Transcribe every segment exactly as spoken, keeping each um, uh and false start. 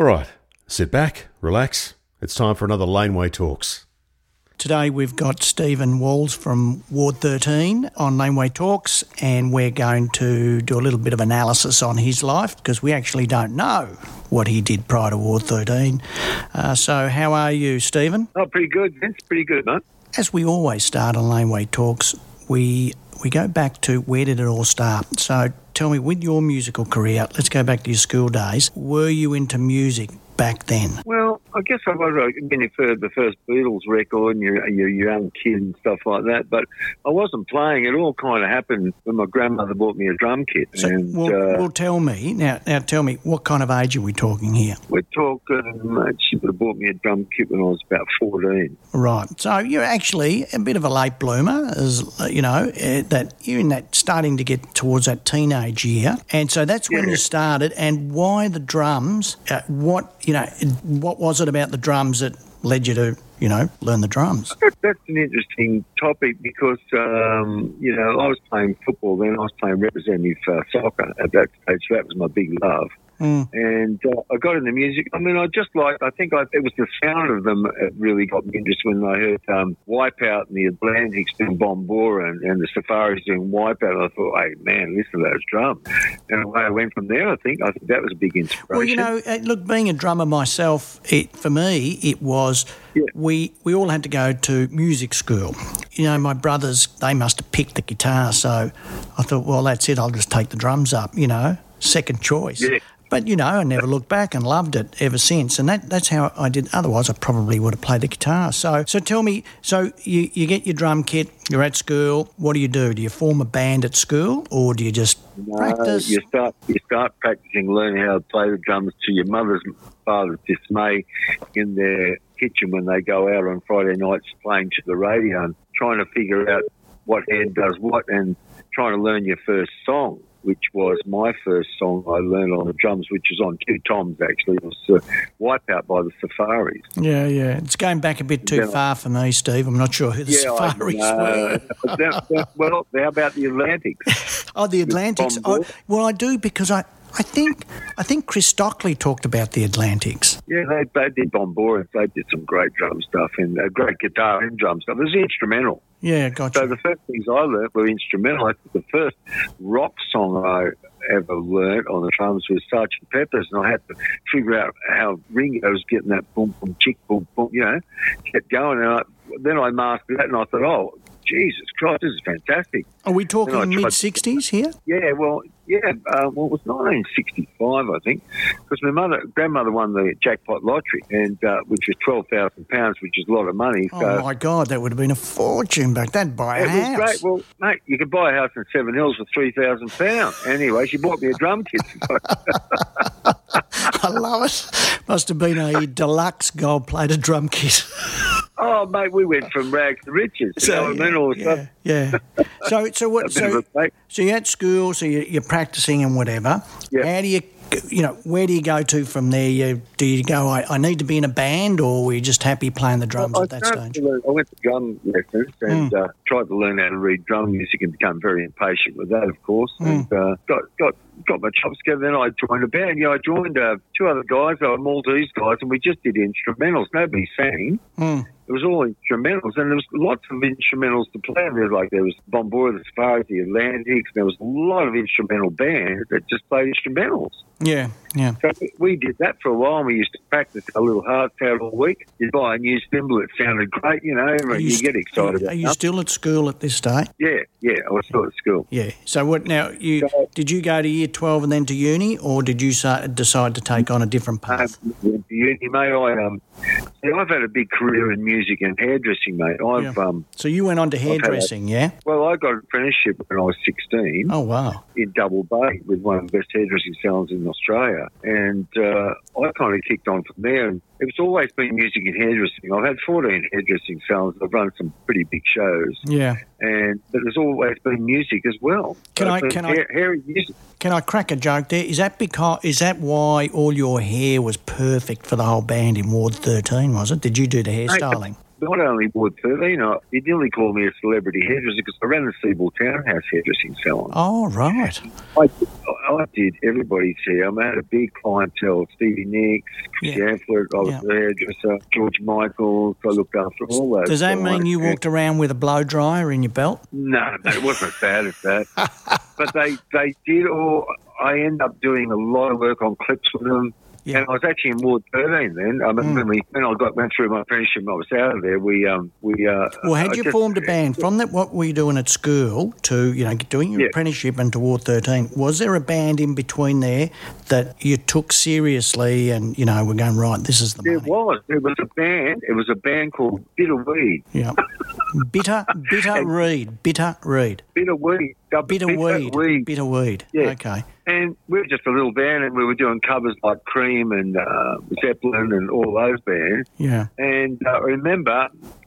All right, sit back, relax. It's time for another Laneway Talks. Today we've got Stephen Walls from Ward thirteen on Laneway Talks, and we're going to do a little bit of analysis on his life because we actually don't know what he did prior to Ward thirteen. Uh, so how are you, Stephen? Oh, pretty good, Vince. Pretty good, mate. As we always start on Laneway Talks, we we go back to where did it all start. So tell me, with your musical career, let's go back to your school days. Were you into music back then? Well, I guess I wrote when you heard the first Beatles record and you're, you're young kid and stuff like that, but I wasn't playing. It all kind of happened when my grandmother bought me a drum kit. So, and, well, uh, well, tell me, now Now, tell me, what kind of age are we talking here? We're talking, she would have bought me a drum kit when I was about fourteen. Right. So you're actually a bit of a late bloomer, as you know, that you're in that starting to get towards that teenage year. And so that's when yeah. you started. And why the drums? Uh, what... You know, what was it about the drums that led you to, you know, learn the drums? That's an interesting topic because, um, you know, I was playing football then. I was playing representative uh, soccer at that stage. So that was my big love. Mm. And uh, I got into music. I mean, I just liked, I think I, it was the sound of them that really got me interested when I heard um, Wipeout and the Atlantics doing Bombora and, and the Safaris doing Wipeout. And I thought, hey, man, listen to those drums. And away I went from there, I think. I think that was a big inspiration. Well, you know, look, being a drummer myself, it, for me, it was... Yeah. We we all had to go to music school. You know, my brothers, they must have picked the guitar, so I thought, well, that's it, I'll just take the drums up, you know, second choice. Yeah. But, you know, I never looked back and loved it ever since, and that, that's how I did. Otherwise, I probably would have played the guitar. So so tell me, so you, you get your drum kit, you're at school, what do you do? Do you form a band at school or do you just no, practice? You start, you start practicing, learning how to play the drums to your mother's father's dismay in their kitchen when they go out on Friday nights playing to the radio and trying to figure out what hand does what and trying to learn your first song, which was my first song I learned on the drums, which was on two toms, actually. It was uh, Wipeout by the Safaris. Yeah, yeah. It's going back a bit too yeah. far for me, Steve. I'm not sure who the yeah, Safaris I, uh, were. that, that, well, how about the Atlantics? Oh, the Atlantics. I, well, I do because I... I think I think Chris Stockley talked about the Atlantics. Yeah, they, they did Bombora. They did some great drum stuff and uh, great guitar and drum stuff. It was instrumental. Yeah, gotcha. So the first things I learned were instrumental. I think the first rock song I ever learned on the drums was Sergeant Pepper's, and I had to figure out how Ringo was getting that boom, boom, chick, boom, boom, you know, kept going. And I, then I mastered that and I thought, oh, Jesus Christ, this is fantastic. Are we talking mid-sixties here? Yeah, well, yeah, uh, well, it was nineteen sixty-five, I think, because my mother, grandmother won the jackpot lottery, and uh, which was twelve thousand pounds, which is a lot of money. So. Oh, my God, that would have been a fortune back then, buy a it house. Was great. Well, mate, you could buy a house in Seven Hills for three thousand pounds. Anyway, she bought me a drum kit. I love it. Must have been a deluxe gold-plated drum kit. Oh, mate, we went from rags to riches. So, you know, yeah, I mean, all yeah, stuff. yeah. So, so what? So, so you're at school, so you're, you're practicing and whatever. Yeah. How do you, you know, where do you go to from there? You, do you go, I, I need to be in a band, or were you just happy playing the drums well, at I that stage? Learn, I went to drum lessons and mm. uh, tried to learn how to read drum music and become very impatient with that, of course, mm. and uh, got got. got my chops together, then I joined a band. You know, I joined uh, two other guys, they were Maltese guys, and we just did instrumentals. Nobody sang. Mm. It was all instrumentals, and there was lots of instrumentals to play. There was, like, there was Bombora, the Safaris, the Atlantics, and there was a lot of instrumental bands that just played instrumentals. Yeah, yeah. So we did that for a while, and we used to practice a little hardtail all week. You'd buy a new cymbal, it sounded great, you know, and you, you get excited. Are you stuff. still at school at this day? Yeah, yeah, I was still at school. Yeah. So what now, You so, did you go to year twelve and then to uni, or did you decide to take on a different path? Um, uni, mate, I, um, I've had a big career in music and hairdressing, mate. I've yeah. um, So you went on to hairdressing, a, yeah? Well, I got an apprenticeship when I was sixteen. Oh, wow. In Double J with one of the best hairdressing salons in Australia. And uh, I kind of kicked on from there. And it's always been music and hairdressing. I've had fourteen hairdressing salons. I've run some pretty big shows. Yeah. And but there's always been music as well. Can so I can hair, I hairy music. Can I crack a joke there? Is that because is that why all your hair was perfect for the whole band in Ward thirteen, was it? Did you do the hairstyling? not only Ward thirteen, I, he nearly called me a celebrity hairdresser because I ran the Seabull Townhouse hairdressing salon. Oh, right. I, I did everybody's hair. I had a big clientele, Stevie Nicks, Chris yeah. Gafford, I was yeah. the hairdresser, George Michaels, I looked after all those. Does that mean you walked around with a blow dryer in your belt? No, it wasn't as bad as that. But they, they did all, I ended up doing a lot of work on clips with them. Yeah. And I was actually in Ward thirteen then. I remember mm. when, when I got went through my apprenticeship and I was out of there, we... Um, we uh, well, had I you just, formed a band? From that, what were you doing at school to, you know, doing your yeah. apprenticeship and to Ward thirteen, was there a band in between there that you took seriously and, you know, we're going, right, this is the money? There was. There was a band. It was a band called Bitter Reed. Yeah. Bitter, Bitter Reed. Bitter Reed. Bitter Reed. Bitter, bitter weed. weed, bitter weed. Yeah. Okay. And we were just a little band, and we were doing covers like Cream and uh, Zeppelin and all those bands. Yeah. And uh, I remember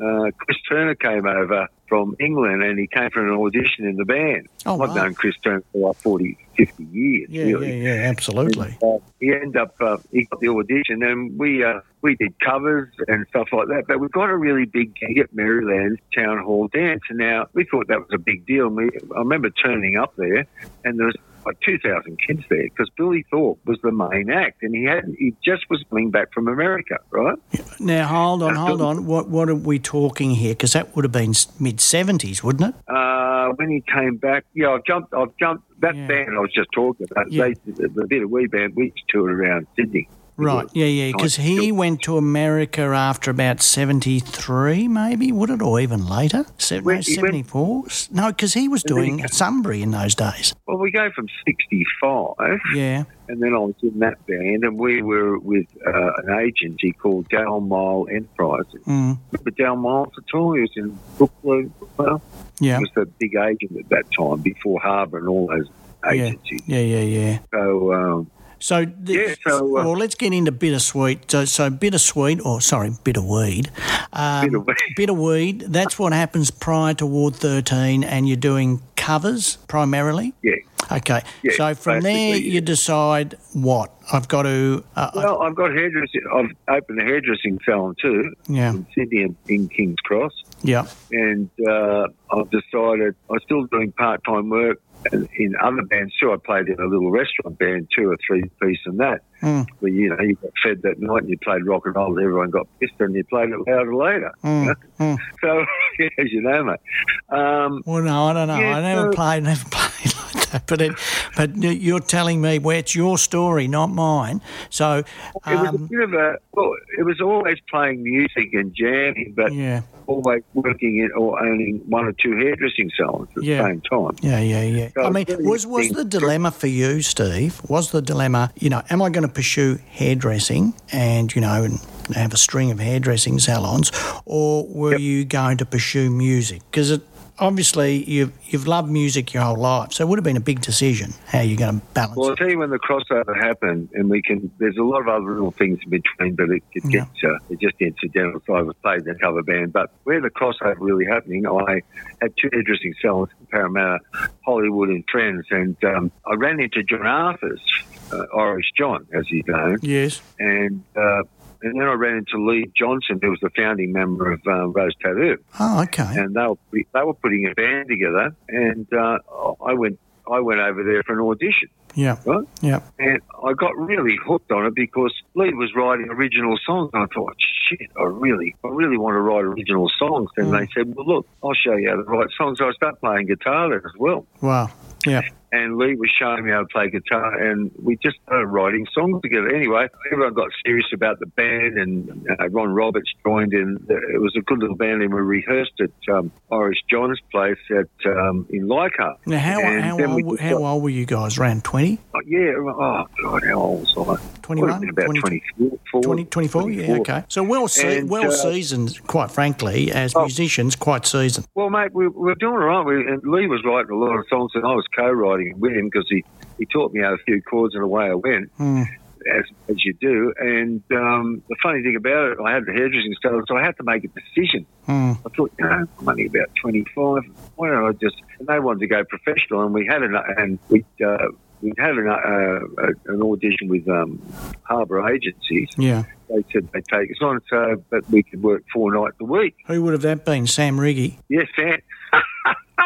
uh, Chris Turner came over from England, and he came for an audition in the band. Oh, I've wow. known Chris Turner for like forty, fifty years. Yeah, really. yeah, yeah, absolutely. And, uh, he ended up uh, he got the audition, and we uh, we did covers and stuff like that. But we got a really big gig at Maryland Town Hall Dance, and now we thought that was a big deal. And we, I remember turning up there, and there was like two thousand kids there because Billy Thorpe was the main act, and he hadn't. He just was coming back from America, right? Now hold on, hold on. What what are we talking here? Because that would have been mid seventies, wouldn't it? Uh, when he came back, yeah, I've jumped. I've jumped that yeah. band I was just talking about. Yeah. They, the, the bit of wee band, we toured around Sydney. Right, yeah, yeah, because he went to America after about seventy-three, maybe, would it, or even later? seventy-four? No, because he was doing Sunbury in those days. Well, we go from sixty-five. Yeah. And then I was in that band, and we were with uh, an agency called Dal Mile Enterprises. Mm. Remember Dal Miles at all? He was in Brooklyn. Yeah. He was the big agent at that time, before Harbour and all those agencies. Yeah, yeah, yeah. yeah. So... Um, So, th- yeah, so uh, well, let's get into Bittersweet. So, so Bittersweet, or sorry, Bitterweed. Um, Bitterweed. Bitterweed, that's what happens prior to Ward thirteen, and you're doing covers primarily? Yeah. Okay. Yeah, so from there you yeah. decide what? I've got to... Uh, well, I've got hairdressing. I've opened a hairdressing salon too yeah. in Sydney and in King's Cross. Yeah. And uh, I've decided I'm still doing part-time work. And in other bands too, I played in a little restaurant band, two or three piece, and that. Mm. Where you know you got fed that night and you played rock and roll, everyone got pissed, and you played it louder later. Mm. You know? mm. So, as you know, mate. Um, well, no, I don't know. Yeah, I never so, played, never played like that. But it, but you're telling me where well, it's your story, not mine. So um, it was a bit of a. Well, it was always playing music and jamming, but yeah. always working in or owning one or two hairdressing salons at yeah. the same time. Yeah, yeah, yeah. So I mean, was was the dilemma for you, Steve? Was the dilemma, you know, am I going to pursue hairdressing and, you know, and have a string of hairdressing salons, or were yep. you going to pursue music? Because obviously you've, you've loved music your whole life, so it would have been a big decision how you're going to balance well, it. Well, I'll tell you when the crossover happened, and we can – there's a lot of other little things in between, but it, it yep. gets uh, – it's just incidental. So I was playing the cover band. But where the crossover really happening, I had two hairdressing salons in Parramatta, Hollywood and Friends, and um, I ran into John Arthur's. Uh, Irish John, as you know. Yes. And uh, and then I ran into Lee Johnson, who was the founding member of uh, Rose Tattoo. Oh, okay. And they were they were putting a band together, and uh, I went I went over there for an audition. Yeah. Right? Yeah. And I got really hooked on it because Lee was writing original songs, and I thought, shit, I really, I really want to write original songs. And mm. they said, well, look, I'll show you how to write songs. So I started playing guitar there as well. Wow. Yeah. And Lee was showing me how to play guitar, and we just started writing songs together. Anyway, everyone got serious about the band, and uh, Ron Roberts joined in. It was a good little band, and we rehearsed at um, Irish John's place at um, in Leichhardt. Now, how, how, old, we how got, old were you guys? Around twenty? Oh, yeah. Oh, God, how old was I? twenty-one? About twenty-four. twenty, twenty-four? Yeah, okay. So well se- and, well uh, seasoned, quite frankly, as oh, musicians, quite seasoned. Well, mate, we, we were doing all right. We, and Lee was writing a lot of songs, and I was co-writing with him because he, he taught me how a few chords and away I went, mm. as as you do. And um, the funny thing about it, I had the hairdressing salon, so I had to make a decision. Mm. I thought, you know, I'm only about twenty-five. Why don't I just? And they wanted to go professional, and we had an and we. Uh, we had an, uh, an audition with um, Harbour agencies. Yeah. They said they'd take us on, so but we could work four nights a week. Who would have that been? Sam Righi? Yes, Sam.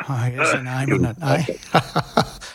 Oh, that's a name, isn't it? Eh?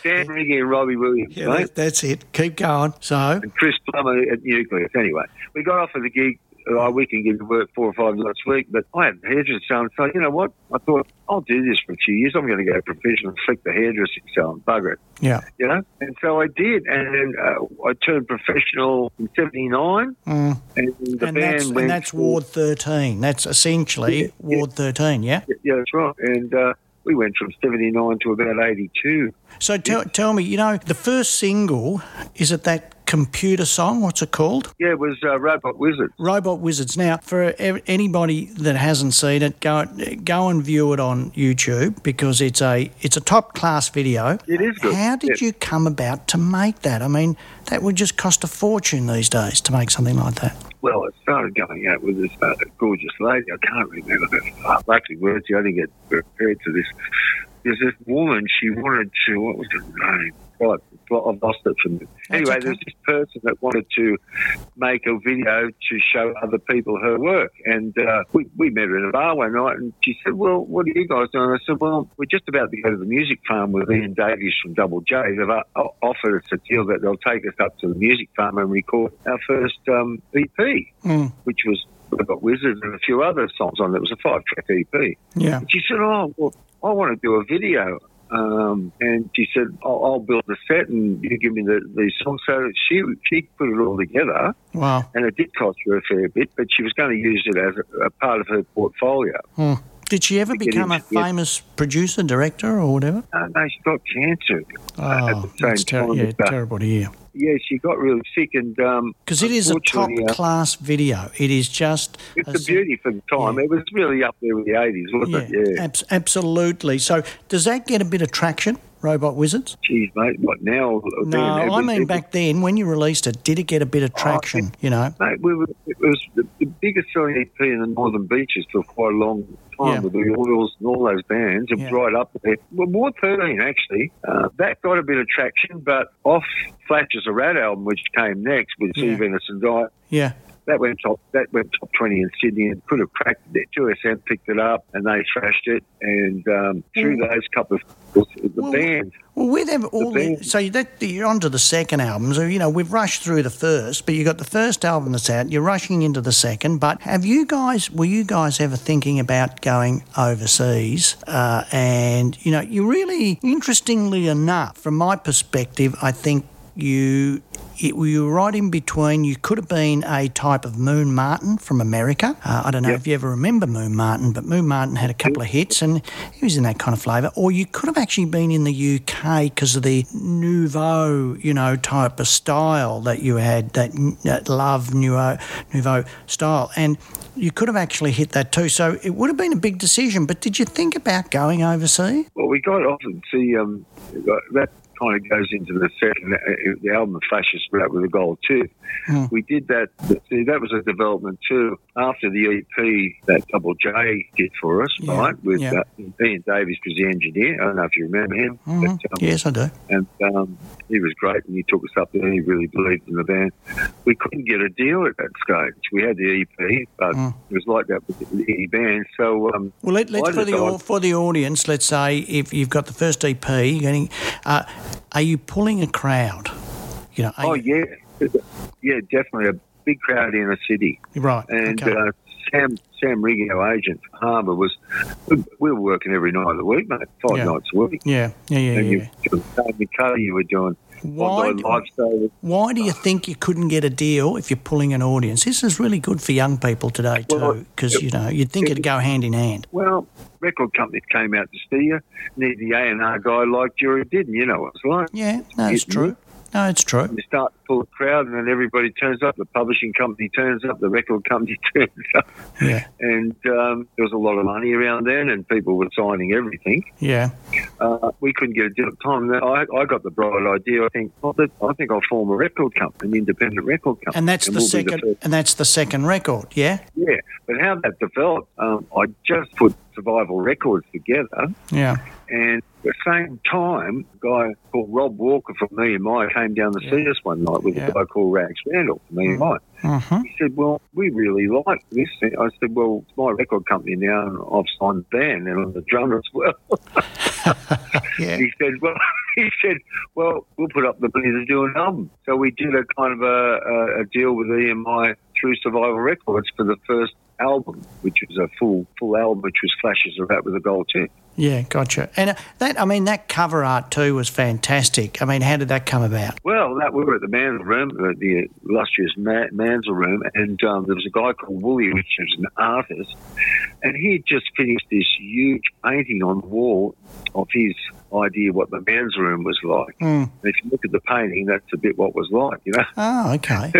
Sam Righi and Robbie Williams, yeah, mate. That, that's it. Keep going. So and Chris Plummer at Nucleus. Anyway, we got offered the gig. Oh, we can give work four or five nights a week, but I had hairdressing salon, so you know what? I thought, I'll do this for a few years. I'm going to go professional, flick the hairdressing salon, bugger it. Yeah. You know? And so I did, and then uh, I turned professional in seventy-nine, mm. and the and band that's, went... And that's Ward thirteen. That's essentially yeah, Ward yeah. thirteen, yeah? yeah? Yeah, that's right. And... Uh, we went from seventy-nine to about eighty-two. So tell, tell me, you know, the first single, is it that computer song? What's it called? Yeah, it was uh, Robot Wizards. Robot Wizards. Now, for anybody that hasn't seen it, go go and view it on YouTube because it's a it's a top-class video. It is good. How did yeah. you come about to make that? I mean, that would just cost a fortune these days to make something like that. Well, it started going out with this uh, gorgeous lady. I can't remember the lucky words. You only get prepared for this. There's this woman, she wanted to, what was her name? Right, I've lost it from me. Anyway, okay. There's this person that wanted to make a video to show other people her work. And uh, we, we met her in a bar one night and she said, well, what are you guys doing? And I said, well, we're just about to go to the Music Farm with Ian Davies from Double J. They've offered us a deal that they'll take us up to the Music Farm and record our first um, E P, mm. which was Robot Wizards and a few other songs on it. It was a five-track E P. Yeah. And she said, oh, well, I want to do a video. Um, and she said, I'll, I'll build a set and you give me the, the song. So she she put it all together. Wow. And it did cost her a fair bit, but she was going to use it as a, a part of her portfolio. Hmm. Did she ever become a famous it. producer, director or whatever? Uh, no, she got cancer oh, uh, at the same that's ter- time. Yeah, but, terrible to hear. Yeah, she got really sick and... Because um, it is a top-class uh, video. It is just... It's a, a beauty for the time. Yeah. It was really up there with the eighties, wasn't yeah, it? Yeah, ab- absolutely. So does that get a bit of traction, Robot Wizards? Geez, mate, what now? No, then, I mean everything. Back then, when you released it, did it get a bit of traction, oh, think, you know? Mate, we were, it was the biggest selling E P in the Northern Beaches for quite a long time yeah. with the Oils and all those bands. It was yeah. right up there. Well, Ward thirteen, actually, uh, that got a bit of traction, but off... Flash As A Rat album, which came next with Sea yeah. Venice and Diet. Yeah. That went top that went top twenty in Sydney and could have cracked it. two S M picked it up and they thrashed it and um, through mm. those couple of the well, band. Well, with them all the the, so that you're onto the second album. So you know we've rushed through the first, but you got the first album that's out. You're rushing into the second. But have you guys? Were you guys ever thinking about going overseas? Uh, and you know, you really, interestingly enough, from my perspective, I think. You, it, you were right in between. You could have been a type of Moon Martin from America. Uh, I don't know yep. if you ever remember Moon Martin, but Moon Martin had a couple of hits and he was in that kind of flavour. Or you could have actually been in the U K because of the nouveau, you know, type of style that you had, that, that love nouveau, nouveau style. And you could have actually hit that too. So it would have been a big decision. But did you think about going overseas? Well, we got often see um, that... kind of goes into the second, the album Flashes Right With A Gold Tooth. Mm. We did that, see, that was a development too, after the E P that Double J did for us, yeah. right, with yeah. uh, Ian Davies was the engineer, I don't know if you remember him. Mm-hmm. But, um, yes, I do. And um, he was great and he took us up there and he really believed in the band. We couldn't get a deal at that stage. We had the E P, but mm. it was like that with the band, so... Um, well, let, let's, for the, for the audience, let's say if you've got the first E P, you're getting... Uh, Are you pulling a crowd? You know. Oh, you... yeah. Yeah, definitely. A big crowd in a city. Right. And okay. uh, Sam Sam Righi, our agent, Harbour, was... We were working every night of the week, mate. Five yeah. nights a week. Yeah, yeah, yeah. And yeah, you were you were doing... Why do, why do you think you couldn't get a deal if you're pulling an audience? This is really good for young people today too, because well, you know you'd think it, it'd go hand in hand. Well, record companies came out to see you. Need the A and R guy liked you, or it didn't. You know what it's like. Yeah, no, it's, it's true. No, it's true. You start to pull a crowd and then everybody turns up. The publishing company turns up. The record company turns up. Yeah. And um, there was a lot of money around then and people were signing everything. Yeah. Uh, we couldn't get a deal at the time. I, I got the bright idea. I think oh, I think I'll form a record company, an independent record company. And that's, and the, we'll second, the, and that's the second record, yeah? Yeah. But how that developed, um, I just put Survival Records together. Yeah. And at the same time, a guy called Rob Walker from E M I came down to yeah. see us one night with yeah. a guy called Rags Randall from E M I. Mm-hmm. He said, well, we really like this. And I said, well, it's my record company now, and I've signed the band, and I'm the drummer as well. yeah. He said, well, he said, well, we'll put up the money to do an album. So we did a kind of a, a, a deal with E M I through Survival Records for the first album, which was a full full album, which was Flash As A Rat with a gold tip. Yeah, gotcha. And that, I mean, that cover art too was fantastic. I mean, how did that come about? Well, that we were at the Manzil Room, the, the illustrious Ma- Manzil Room, and um, there was a guy called Woolley, which was an artist, and he had just finished this huge painting on the wall of his idea what the Manzil Room was like. Mm. If you look at the painting, that's a bit what was like, you know. Oh, okay.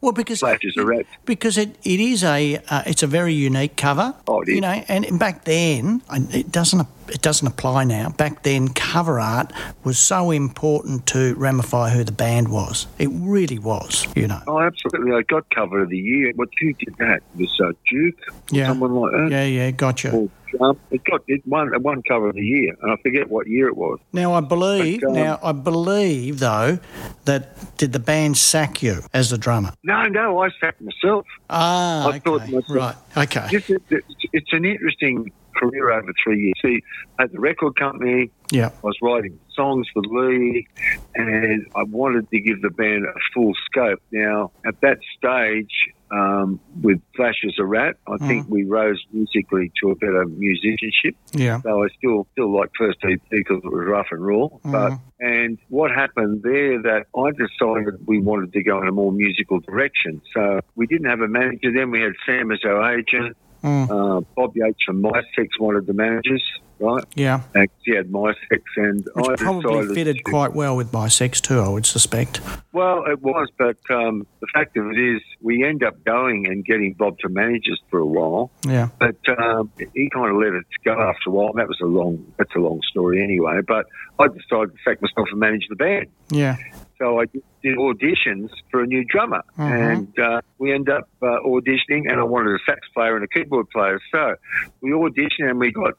Well, because Flash As A Rat. Because it, it is a uh, it's a very unique cover. Oh, it is. You know, and back then it doesn't. It doesn't apply now. Back then, cover art was so important to ramify who the band was. It really was, you know. Oh, absolutely. I got cover of the year. What who did that? It was uh, Duke yeah. or someone like that? Yeah, yeah, gotcha. Or, um, it got it won, it won cover of the year, and I forget what year it was. Now, I believe, but, um, now, I believe though, that did the band sack you as the drummer? No, no, I sacked myself. Ah, I okay. thought myself, right, okay. It's, it's, it's an interesting career over three years. See, I had the record company, yeah. I was writing songs for Lee, and I wanted to give the band a full scope. Now, at that stage, um, with Flash As A Rat, I mm. think we rose musically to a better musicianship. Yeah. So I still still like first E P because it was rough and raw. Mm. But and what happened there that I decided we wanted to go in a more musical direction. So we didn't have a manager then. We had Sam as our agent. Mm. Uh, Bob Yates from MySex, one of the managers, right? Yeah. And she had MySex, and which I probably fitted to, quite well with MySex too, I would suspect. Well, it was, but um, the fact of it is we end up going and getting Bob to manage us for a while. Yeah. But um, he kind of let it go after a while, and that was a long, that's a long story anyway, but I decided to sack myself and manage the band. Yeah. So I did auditions for a new drummer, mm-hmm. and uh, we ended up uh, auditioning, and I wanted a sax player and a keyboard player. So we auditioned, and we got,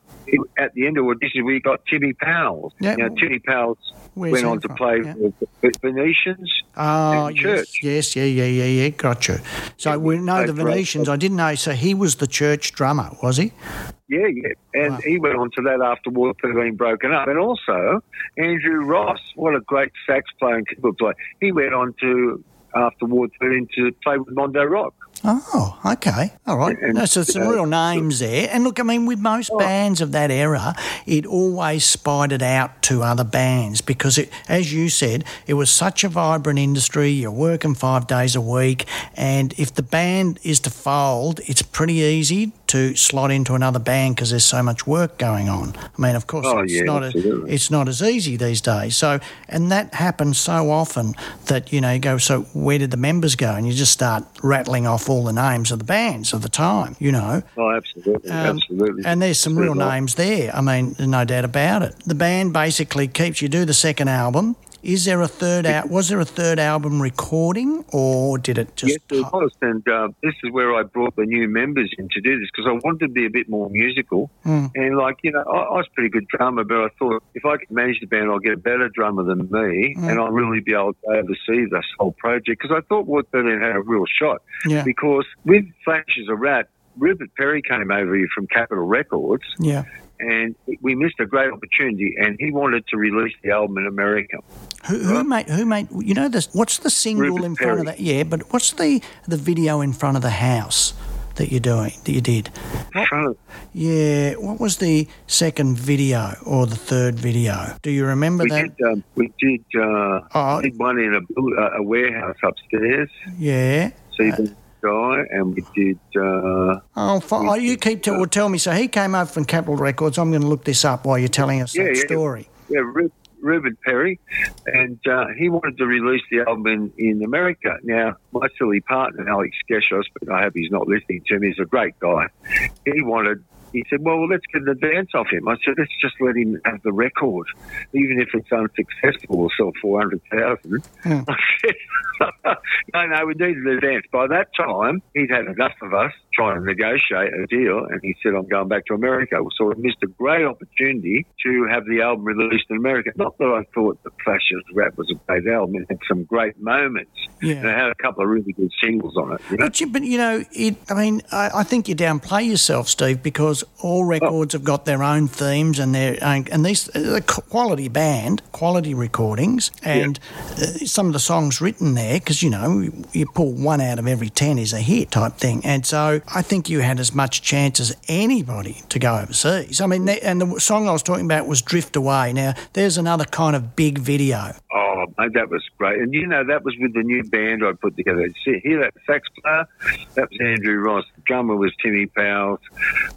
at the end of audition, we got Timmy Powell. Yep. Now, Timmy Powell went on to from? play yeah. with Venetians oh, and Church. Yes, yes, yeah, yeah, yeah, yeah, gotcha. So yeah, we know the Venetians, right. I didn't know, so he was the Church drummer, was he? Yeah, yeah, and wow. he went on to that after Ward thirteen broken up. And also, Andrew Ross, what a great sax player and keyboard player. He went on to, after Ward thirteen, to play with Mondo Rock. Oh, okay. All right. And, no, so some uh, real names there. And look, I mean, with most oh. bands of that era, it always spidered out to other bands because, it, as you said, it was such a vibrant industry. You're working five days a week. And if the band is to fold, it's pretty easy to slot into another band because there's so much work going on. I mean, of course, oh, it's, yeah, not a, it's not as easy these days. So, and that happens so often that, you know, you go, so where did the members go? And you just start rattling off all the names of the bands of the time, you know. Oh, absolutely, um, absolutely. And there's some absolutely. real names there. I mean, no doubt about it. The band basically keeps you do the second album. Is there a third out? Was there a third album recording, or did it just? Yes, there was, and uh, this is where I brought the new members in to do this because I wanted to be a bit more musical. Mm. And like you know, I, I was a pretty good drummer, but I thought if I could manage the band, I'll get a better drummer than me, mm. and I'll really be able to oversee this whole project because I thought Ward thirteen had a real shot. Yeah. Because with Flash As A Rat, Rupert Perry came over here from Capitol Records. Yeah. And we missed a great opportunity, and he wanted to release the album in America. Who, who right? made? Who made? You know, this, what's the single Rupert in front Perry. of that? Yeah, but what's the, the video in front of the house that you're doing? That you did? In front of, yeah. What was the second video or the third video? Do you remember we that? Did, um, we did. Uh, oh, did one in a, a warehouse upstairs. Yeah. So you can, guy and we did uh oh, for, we oh you did, keep to, uh, well, tell me so he came over from Capitol Records. I'm going to look this up while you're telling us yeah, that yeah, story yeah Rupert Reuben Perry, and uh, he wanted to release the album in, in America. Now, my silly partner Alex Keshos, but I hope he's not listening to me, he's a great guy, he wanted he said, well, let's get an advance off him. I said, let's just let him have the record, even if it's unsuccessful, we'll sell four hundred thousand. Yeah. I said, no, no, we need an advance. By that time, he'd had enough of us, trying to negotiate a deal, and he said, I'm going back to America. So we missed a great opportunity to have the album released in America. Not that I thought that Flash As A Rat was a great album. It had some great moments. Yeah. And it had a couple of really good singles on it. You know? But, you, but, you know, it, I mean, I, I think you downplay yourself, Steve, because all records oh. have got their own themes and their own, and these the quality band, quality recordings, and yeah. some of the songs written there, because, you know, you pull one out of every ten is a hit type thing. And so I think you had as much chance as anybody to go overseas. I mean, and the song I was talking about was Drift Away. Now, there's another kind of big video. Oh, mate, that was great. And, you know, that was with the new band I put together. You hear that sax player? That was Andrew Ross. The drummer was Timmy Powell.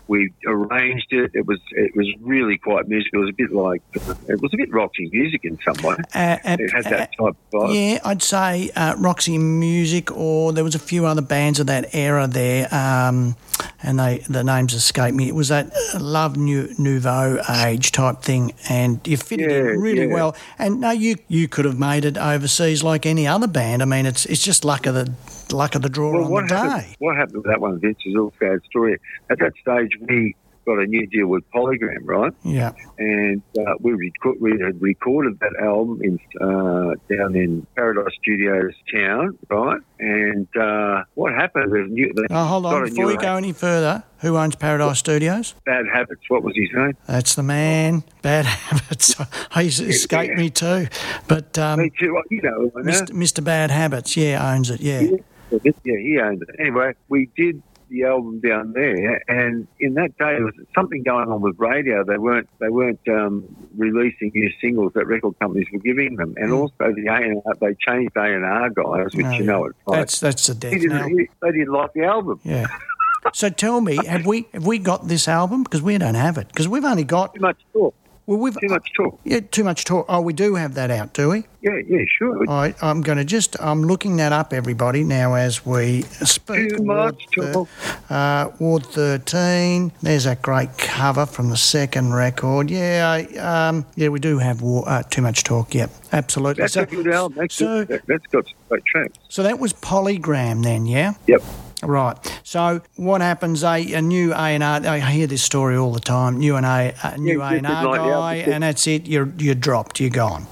We arranged it. It was it was really quite musical. It was a bit like, it was a bit Roxy Music in some way. Uh, uh, it had that uh, type of vibe. Yeah, I'd say uh, Roxy Music, or there was a few other bands of that era there, um, and they the names escape me. It was that Love New, Nouveau Age type thing, and you fitted yeah, it really yeah. well. And no, you you could have made it overseas like any other band. I mean, it's it's just luck of the luck of the draw well, on what the happened, day. What happened with that one, Vince, is all sad story. At that stage, we got a new deal with Polygram, right? Yeah. And uh, we, rec- we had recorded that album in uh, down in Paradise Studios town, right? And uh, what happened? There's new. Oh, hold on. Before we go any further, who owns Paradise what? Studios? Bad Habits. What was his name? That's the man. Bad Habits. He's escaped yeah. me too. But um, me too. You know, I know. Mister Mister Bad Habits, yeah, owns it, yeah. Yeah, yeah he owns it. Anyway, we did the album down there, and in that day there was something going on with radio. They weren't they weren't um, releasing new singles that record companies were giving them, and mm. also the A and R, they changed A and R guys, which no, you know it's like, that's that's a death. They didn't, they didn't like the album. Yeah. So tell me, have we have we got this album? Because we don't have it. Because we've only got too much talk. Well, we've too much talk. Yeah, too much talk. Oh, we do have that out, do we? Yeah, yeah, sure. I, I'm going to just, I'm looking that up, everybody, now as we speak. Too much talk. Uh, Ward thirteen. There's that great cover from the second record. Yeah, um, yeah, we do have war, uh, Too Much Talk, yep, absolutely. That's so, a good album. That's, so, good. That's got some great tracks. So that was Polygram then, yeah? Yep. Right. So what happens? A, a new A and R. I hear this story all the time. New and a, a new yeah, A and R guy, and that's it. You're you're dropped. You're gone.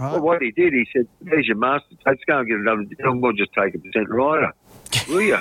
Right. Well, what he did, he said, "There's your master. Let's go and get another deal. We'll just take a percent rider. Will you?"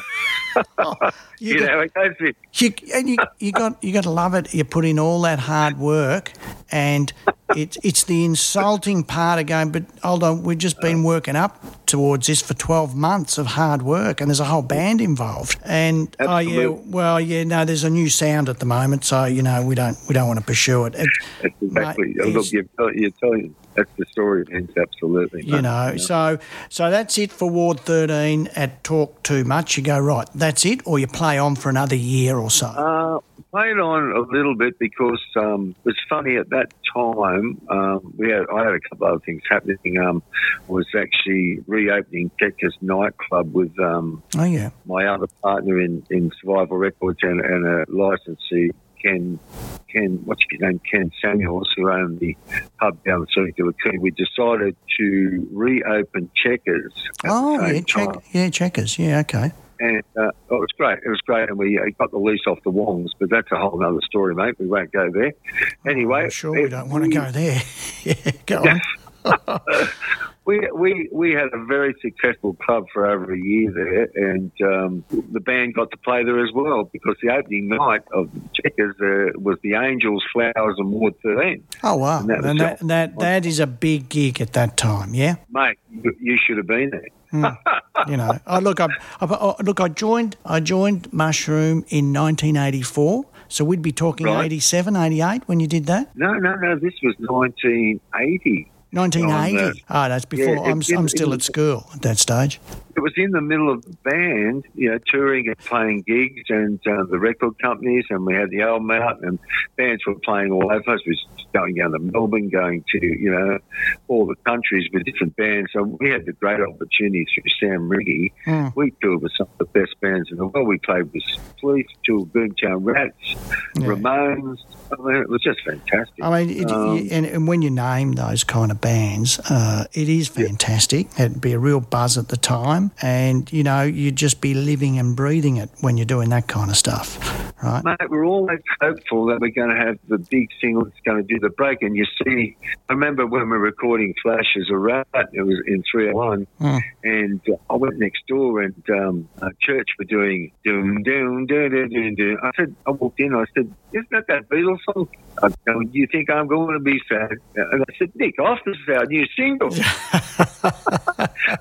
Oh, you you got, know, it goes with you, and you you got you got to love it. You put in all that hard work, and it's it's the insulting part again. But hold on, we've just been working up towards this for twelve months of hard work, and there's a whole band involved. And Absolutely. oh yeah, well yeah, no, there's a new sound at the moment, so you know we don't we don't want to pursue it. it That's exactly. Mate, look, you're, you're telling. That's the story. It's absolutely. You know, yeah. so so that's it for Ward thirteen at Talk Too Much. You go, right, that's it, or you play on for another year or so? Uh, played on a little bit because um, it was funny at that time. Um, we had, I had a couple other things happening. Um, I was actually reopening Decker's nightclub with um, oh, yeah. my other partner in, in Survival Records and, and a licensee. Ken, Ken, what's his name? Ken Samuels, who owned the pub down the street. We decided to reopen Checkers. Oh, yeah, check, yeah, Checkers. Yeah, okay. And uh, oh, it was great. It was great, and we uh, got the lease off the Wongs, but that's a whole other story, mate. We won't go there. Anyway, I'm sure, we don't want to go there. yeah, go on. We, we we had a very successful club for over a year there, and um, the band got to play there as well because the opening night of Checkers uh, was the Angels, Flowers and Ward thirteen. Oh, wow. And that, and that, that, that, that is a big gig at that time, yeah? Mate, you should have been there. mm, you know, oh, look, I, I, oh, look, I joined I joined Mushroom in nineteen eighty-four. So we'd be talking right. eighty-seven, eighty-eight when you did that? No, no, no, this was nineteen eighty. nineteen eighty. Ah, oh, that's before. Yeah, I'm, in, I'm still at school at that stage. It was in the middle of the band, you know, touring and playing gigs and uh, the record companies, and we had the album out, and bands were playing all over us. We were going down to Melbourne, going to, you know, all the countries with different bands. So we had the great opportunity through Sam Righi. Mm. We toured with some of the best bands in the world. We played with Police, toured Boomtown Rats, yeah. Ramones. I mean, it was just fantastic. I mean, it, um, and, and when you name those kind of bands, uh, it is fantastic. Yeah. It'd be a real buzz at the time. time, and, you know, you'd just be living and breathing it when you're doing that kind of stuff, right? Mate, we're always hopeful that we're going to have the big single that's going to do the break, and you see, I remember when we were recording Flash As A Rat, it was in three oh one, mm. and uh, I went next door and um, uh, Church were doing, doom, doom, doom, doom, doom, doom. I said, I walked in, I said, isn't that that Beatles song? I said, you think I'm going to be sad? And I said, Nick, off this is our new single,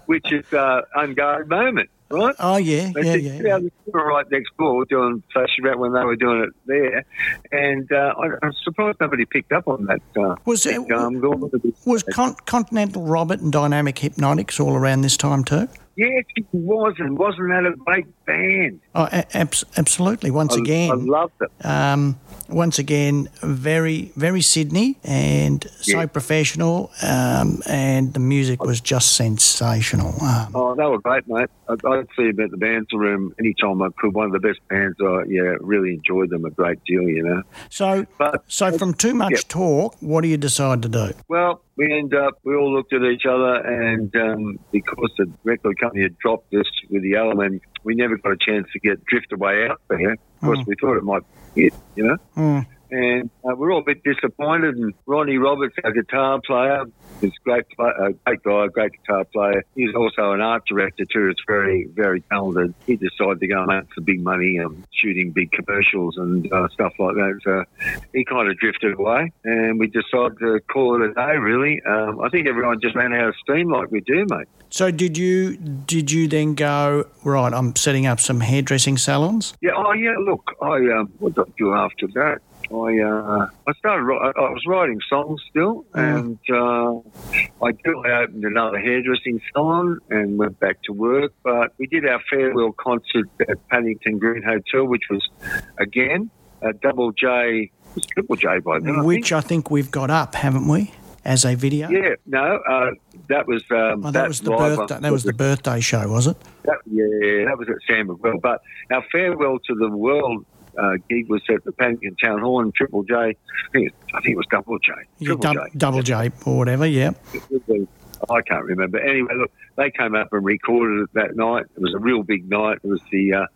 which is uh, Unguarded Moment, right? Oh, yeah, yeah, said, yeah, yeah. yeah. We were right next door doing Flash Rap when they were doing it there, and uh, I, I'm surprised nobody picked up on that. Uh, was it, um, going to be was Con- Continental Robert and Dynamic Hypnotics all around this time too? Yes, it was, and wasn't that a great band? Oh, a- abs- absolutely. Once I, again. I loved it. Um, once again, very, very Sydney and so yeah. professional, um, and the music was just sensational. Um, oh, they were great, mate. I'd, I'd see about the Manzil Room any time I could. One of the best bands. I yeah, really enjoyed them a great deal, you know. So, but, so from too much yeah. talk, what do you decide to do? Well, we end up, we all looked at each other, and um, because the record company had dropped us with the album, we never got a chance to get Drift Away out there. Of course, mm. we thought it might be it, you know. Mm. And uh, we're all a bit disappointed, and Ronnie Roberts, our guitar player, is a great, play, uh, great guy, great guitar player. He's also an art director too. It's very, very talented. He decided to go and make some big money um, shooting big commercials and uh, stuff like that. So he kind of drifted away, and we decided to call it a day, really. Um, I think everyone just ran out of steam like we do, mate. So did you did you then go, right, I'm setting up some hairdressing salons? Yeah, oh, yeah, look, I um, what did I do after that? I uh, I started. I was writing songs still, and uh, I do. I opened another hairdressing salon and went back to work. But we did our farewell concert at Paddington Green Hotel, which was again a Double J. It was Triple J by then, which I think. I think we've got up, haven't we? As a video? Yeah, no, uh, that was um, oh, that, that was the birthday. That was the birthday show, was it? That, yeah, that was at Sam Righi. But our farewell to the world. Uh, gig was at the Paddington Town Hall, and Triple J, I think, I think it was Double J. Triple yeah, du- J. Double J or whatever, yeah. I can't remember. Anyway, look, they came up and recorded it that night. It was a real big night. It was the uh,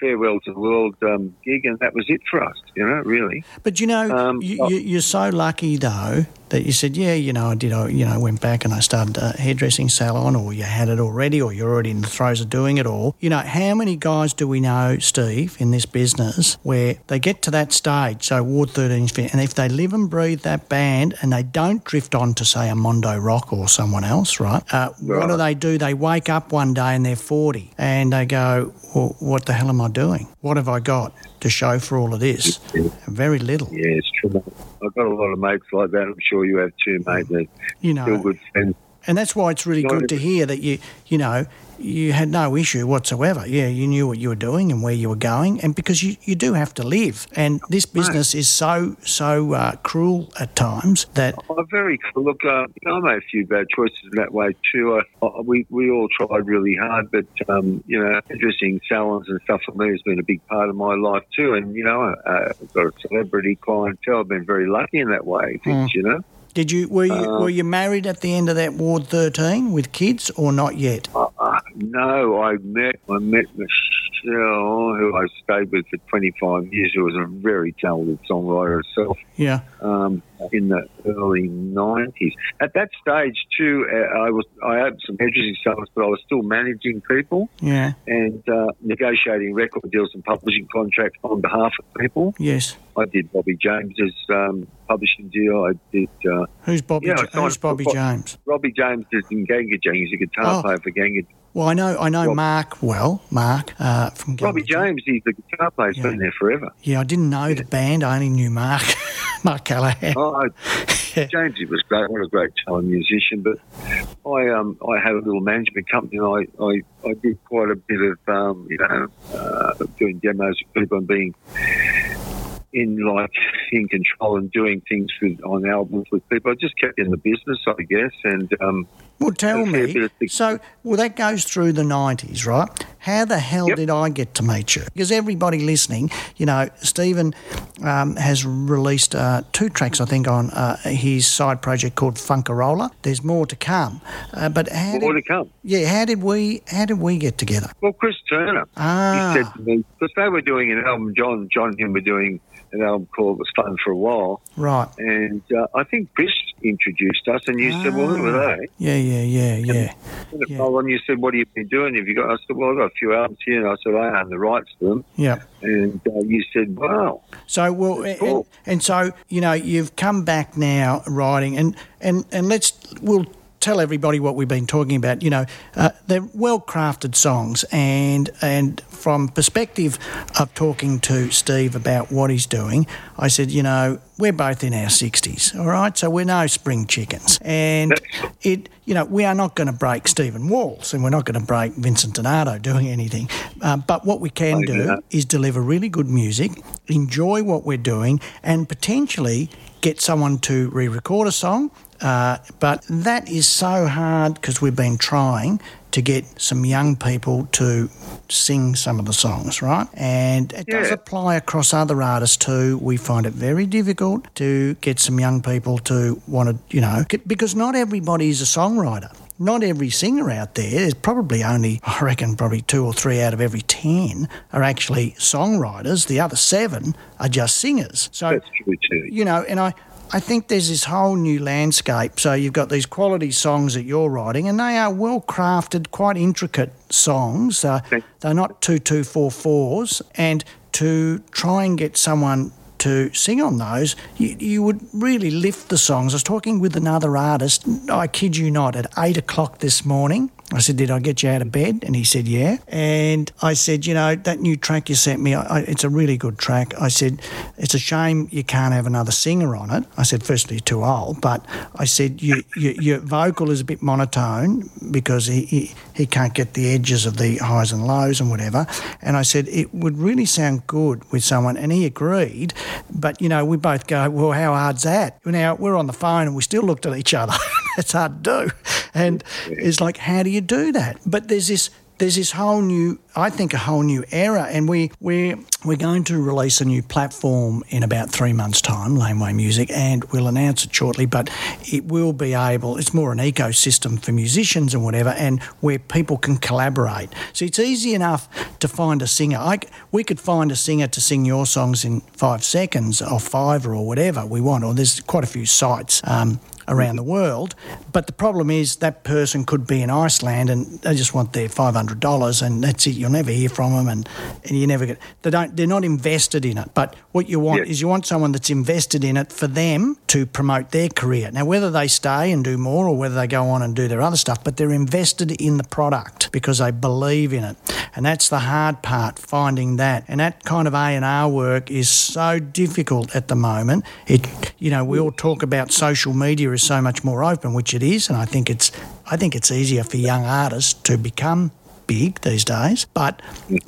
Farewell to the World um, gig, and that was it for us, you know, really. But, you know, um, you, you, you're so lucky, though, that you said, yeah, you know, I did, I, you know, went back and I started a hairdressing salon, or you had it already, or you're already in the throes of doing it all. You know, how many guys do we know, Steve, in this business where they get to that stage, so Ward thirteen, and if they live and breathe that band and they don't drift on to, say, a Mondo Rock or someone else, right, uh, right. what do they do? They wake up one day and they're forty and they go, well, what the hell am I doing? What have I got to show for all of this? Very little. Yeah, it's true. I've got a lot of mates like that. I'm sure you have too, mate. They're you know, still good friends. And that's why it's really Not good every- to hear that you, you know, you had no issue whatsoever. Yeah, you knew what you were doing and where you were going, and because you, you do have to live, and this business is so, so uh, cruel at times that... Oh, very cruel. Look, uh, I made a few bad choices in that way too. I, I, we, we all tried really hard, but, um, you know, interesting salons and stuff for me has been a big part of my life too, and, you know, uh, I've got a celebrity clientele. I've been very lucky in that way, I think, mm. you know. Did you were you um, were you married at the end of that Ward thirteen with kids or not yet? Uh, uh, no, I met I met Michelle, who I stayed with for twenty-five years. She was a very talented songwriter herself. Yeah. Um, in the early nineties. At that stage too, uh, I was I opened some hairdressing salons, but I was still managing people. Yeah. And uh, negotiating record deals and publishing contracts on behalf of people. Yes. I did Bobby James's um, publishing deal. I did. Uh, who's Bobby? Yeah, J- who's Bobby James? Robbie James is in Ganga Jang. He's a guitar oh. player for Ganga. Well, I know, I know Rob. Mark well. Mark uh, from Ganga Robbie James. He's the guitar player. He's yeah. been there forever. Yeah, I didn't know yeah. the band. I only knew Mark. Mark Callahan. Oh, yeah. James, he was great. What a great talent musician. But I, um, I had a little management company, and I, I, I did quite a bit of, um, you know, uh, doing demos with people and being. in like in control and doing things with, on albums with people. I just kept in the business, I guess. And um, well, tell me. So, well, that goes through the nineties, right? How the hell yep. did I get to meet you? Because everybody listening, you know, Stephen um, has released uh, two tracks, I think, on uh, his side project called Funkarola. There's more to come, uh, but how well, did, more to come. Yeah, how did we? How did we get together? Well, Chris Turner. Ah. He said to me, because they were doing an album. John, John, and him were doing an album called "Was Fun for a While." Right. And uh, I think Chris introduced us, and you ah. said, "Well, who are they?" Yeah, yeah, yeah, yeah. And yeah. you said, "What have you been doing? Have you got?" I said, "Well, I've got a few albums here," and I said, "I own the rights to them." Yeah. And uh, you said, "Wow." So well, and, cool. and, and so you know, you've come back now writing, and and and let's we'll. tell everybody what we've been talking about. You know, uh, they're well-crafted songs, and and from perspective of talking to Steve about what he's doing, I said, you know, we're both in our sixties, all right? So we're no spring chickens. And it, you know, we are not going to break Stephen Walls, and we're not going to break Vincent Donato doing anything. Uh, but what we can do that. is deliver really good music, enjoy what we're doing, and potentially get someone to re-record a song. Uh, but that is so hard because we've been trying to get some young people to sing some of the songs, right? And it yeah. does apply across other artists too. We find it very difficult to get some young people to want to, you know, because not everybody is a songwriter. Not every singer out there, there's probably only, I reckon, probably two or three out of every ten are actually songwriters. The other seven are just singers. So, that's true too. You know, and I... I think there's this whole new landscape. So you've got these quality songs that you're writing, and they are well-crafted, quite intricate songs. Uh, they're not two two four fours, and to try and get someone to sing on those, you, you would really lift the songs. I was talking with another artist, I kid you not, at eight o'clock this morning. I said, did I get you out of bed? And he said, yeah. And I said, you know, that new track you sent me, I, it's a really good track. I said, it's a shame you can't have another singer on it. I said, firstly, you're too old. But I said, you, you, your vocal is a bit monotone because he, he, he can't get the edges of the highs and lows and whatever. And I said, it would really sound good with someone. And he agreed. But, you know, we both go, well, how hard's that? Now, we're on the phone and we still looked at each other. That's hard to do. And it's like, how do you do that? But there's this there's this whole new, I think, a whole new era, and we we're, we're going to release a new platform in about three months' time, Laneway Music, and we'll announce it shortly, but it will be able, it's more an ecosystem for musicians and whatever, and where people can collaborate. So it's easy enough to find a singer. I, we could find a singer to sing your songs in five seconds or Fiverr or whatever we want, or there's quite a few sites um around the world, but the problem is that person could be in Iceland and they just want their five hundred dollars and that's it. You'll never hear from them, and, and you never get they don't they're not invested in it. But what you want yeah. is you want someone that's invested in it for them to promote their career. Now, whether they stay and do more or whether they go on and do their other stuff, but they're invested in the product because they believe in it, and that's the hard part, finding that. And that kind of A and R work is so difficult at the moment. It, you know, we all talk about social media is so much more open, which it is, and I think it's I think it's easier for young artists to become big these days, but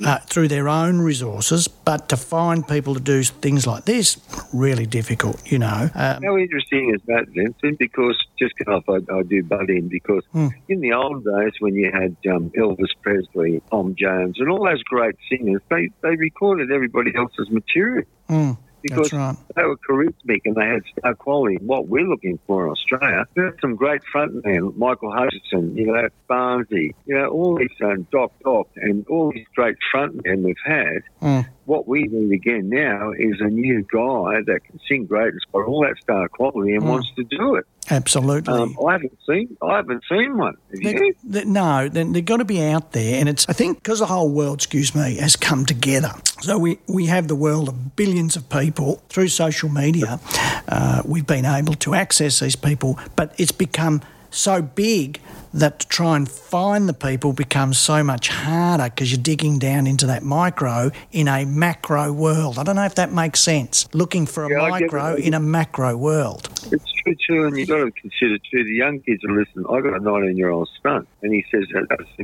uh, through their own resources. But to find people to do things like this, really difficult, you know. Um, How interesting is that, Vincent? Because just kind of I, I do butt in because hmm. in the old days when you had um, Elvis Presley, Tom Jones, and all those great singers, they they recorded everybody else's material. Hmm. Because right. they were charismatic and they had star quality. What we're looking for in Australia, there's some great frontmen, Michael Hutchison, you know, Barnsley, you know, all these um, Doc Doc and all these great frontmen we've had. Mm. What we need again now is a new guy that can sing great and spot all that star quality and mm. wants to do it. Absolutely. Um, I haven't seen. I haven't seen one. Have they're, you? They're, no, they're, they're got to be out there, and it's. I think because the whole world, excuse me, has come together. So we, we have the world of billions of people through social media. Uh, we've been able to access these people, but it's become so big that to try and find the people becomes so much harder because you're digging down into that micro in a macro world. I don't know if that makes sense. Looking for a yeah, micro in a macro world. It's true too, and you've got to consider too, the young kids are listening. I got a nineteen-year-old son, and he says,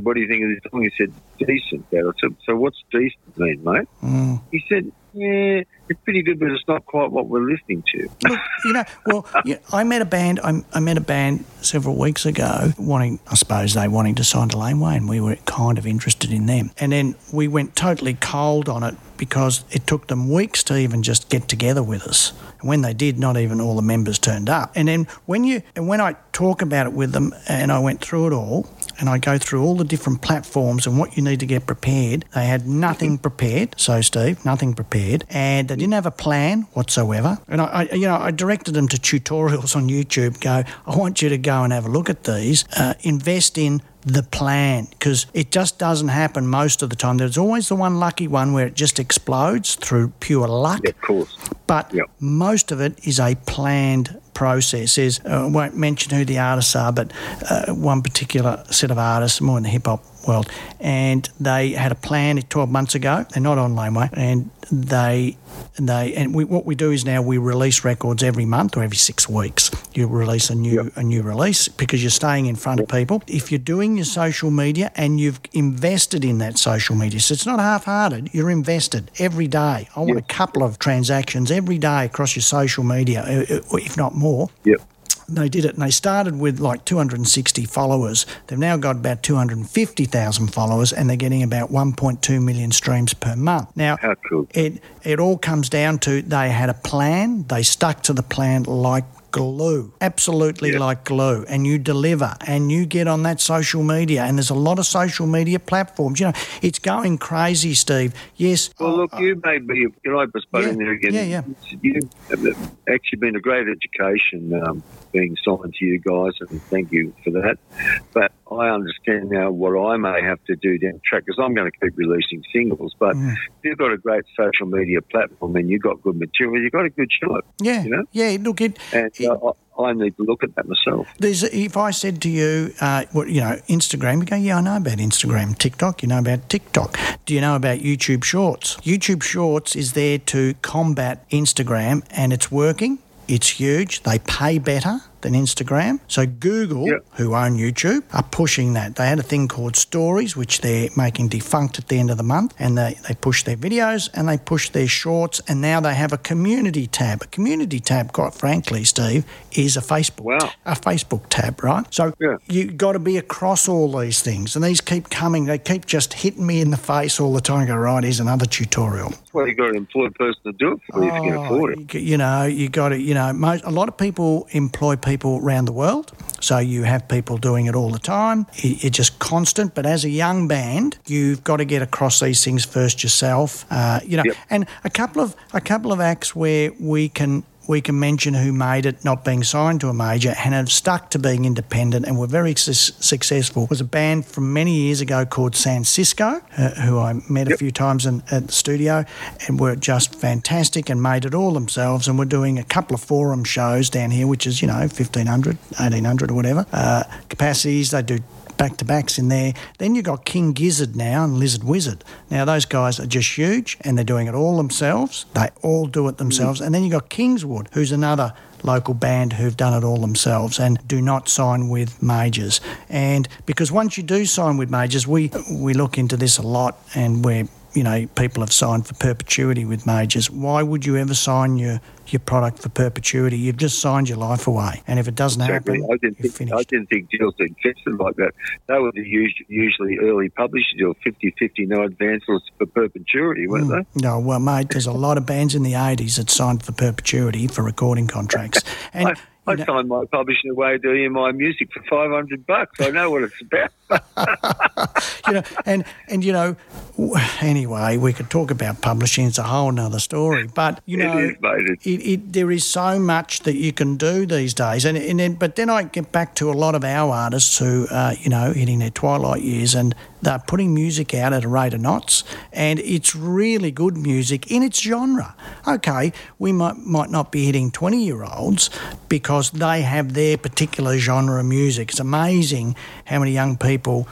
"What do you think of this song?" He said, "Decent, Dad." I said, "So what's decent mean, mate?" Mm. He said, yeah, it's pretty good, but it's not quite what we're listening to. Look, you know, well, yeah, I met a band. I, I met a band several weeks ago, wanting, I suppose, they wanting to sign to Laneway, and we were kind of interested in them. And then we went totally cold on it because it took them weeks to even just get together with us. And when they did, not even all the members turned up. And then when you and when I talk about it with them, and I went through it all. And I go through all the different platforms and what you need to get prepared. They had nothing prepared, so Steve, nothing prepared, and they didn't have a plan whatsoever. And I, I you know, I directed them to tutorials on YouTube. Go, I want you to go and have a look at these. Uh, invest in the plan, because it just doesn't happen most of the time. There's always the one lucky one where it just explodes through pure luck. Yeah, of course. But yep. most of it is a planned process. Is uh, I won't mention who the artists are, but uh, one particular set of artists, more in the hip-hop world, and they had a plan twelve months ago. They're not on Laneway, and they they and we, what we do is now we release records every month or every six weeks. You release a new yep. a new release because you're staying in front of people. If you're doing your social media and you've invested in that social media, so it's not half-hearted. You're invested every day. I want yep. a couple of transactions every day across your social media, if not more. Yep. They did it, and they started with like two hundred sixty followers. They've now got about two hundred fifty thousand followers, and they're getting about one point two million streams per month. Now, How cool. it it all comes down to they had a plan. They stuck to the plan like glue, absolutely yeah. like glue, and you deliver, and you get on that social media, and there's a lot of social media platforms. You know, it's going crazy, Steve. Yes. Well, look, I, you I, made me, can I postpone yeah, in there again? Yeah, yeah. You've actually been a great education um, being signed to you guys, and thank you for that. But I understand now what I may have to do down the track, because I'm going to keep releasing singles, but mm. if you've got a great social media platform and you've got good material, you've got a good shot. Yeah, you know? yeah, look, it... And, it Uh, I need to look at that myself. There's, if I said to you, uh, well, you know, Instagram, you go, yeah, I know about Instagram. TikTok, you know about TikTok. Do you know about YouTube Shorts? YouTube Shorts is there to combat Instagram, and it's working. It's huge. They pay better than Instagram. So Google, yep. who own YouTube, are pushing that. They had a thing called Stories, which they're making defunct at the end of the month, and they, they push their videos and they push their shorts, and now they have a community tab. A community tab, quite frankly, Steve, is a Facebook wow. a Facebook tab, right? So yeah. you got to be across all these things, and these keep coming. They keep just hitting me in the face all the time. I go, right, here's another tutorial. Well, you've got an employed person to do it for you oh, if you can afford it. You know, you got to, you know, most, a lot of people employ people around the world, so you have people doing it all the time. It's just constant. But as a young band, you've got to get across these things first yourself, uh, you know. Yep. And a couple of a couple of acts where we can we can mention who made it, not being signed to a major, and have stuck to being independent, and were very su- successful. Was a band from many years ago called San Cisco, uh, who I met yep. a few times in at the studio, and were just fantastic and made it all themselves, and were doing a couple of forum shows down here, which is, you know, fifteen hundred, eighteen hundred or whatever uh, capacities. They do back-to-backs in there. Then you've got King Gizzard now and Lizard Wizard. Now, those guys are just huge, and they're doing it all themselves. They all do it themselves. And then you've got Kingswood, who's another local band who've done it all themselves and do not sign with majors. And because once you do sign with majors, we we look into this a lot, and we're, you know, people have signed for perpetuity with majors. Why would you ever sign your your product for perpetuity? You've just signed your life away, and if it doesn't exactly. happen, I didn't you're think, finished. I didn't think deals existed like that. They were the us- usually early publisher deals, fifty-fifty, no advances for perpetuity, weren't mm. they? No, well, mate, there's a lot of bands in the eighties that signed for perpetuity for recording contracts. And I, I you know, signed my publishing away to E M I Music for five hundred bucks. I know what it's about. You know, and, and, you know, anyway, we could talk about publishing. It's a whole other story. But, you know, it is, mate. It, it, it, there is so much that you can do these days. And, and then, but then I get back to a lot of our artists who are, you know, hitting their twilight years, and they're putting music out at a rate of knots, and it's really good music in its genre. Okay, we might might not be hitting twenty-year-olds because they have their particular genre of music. It's amazing how many young people...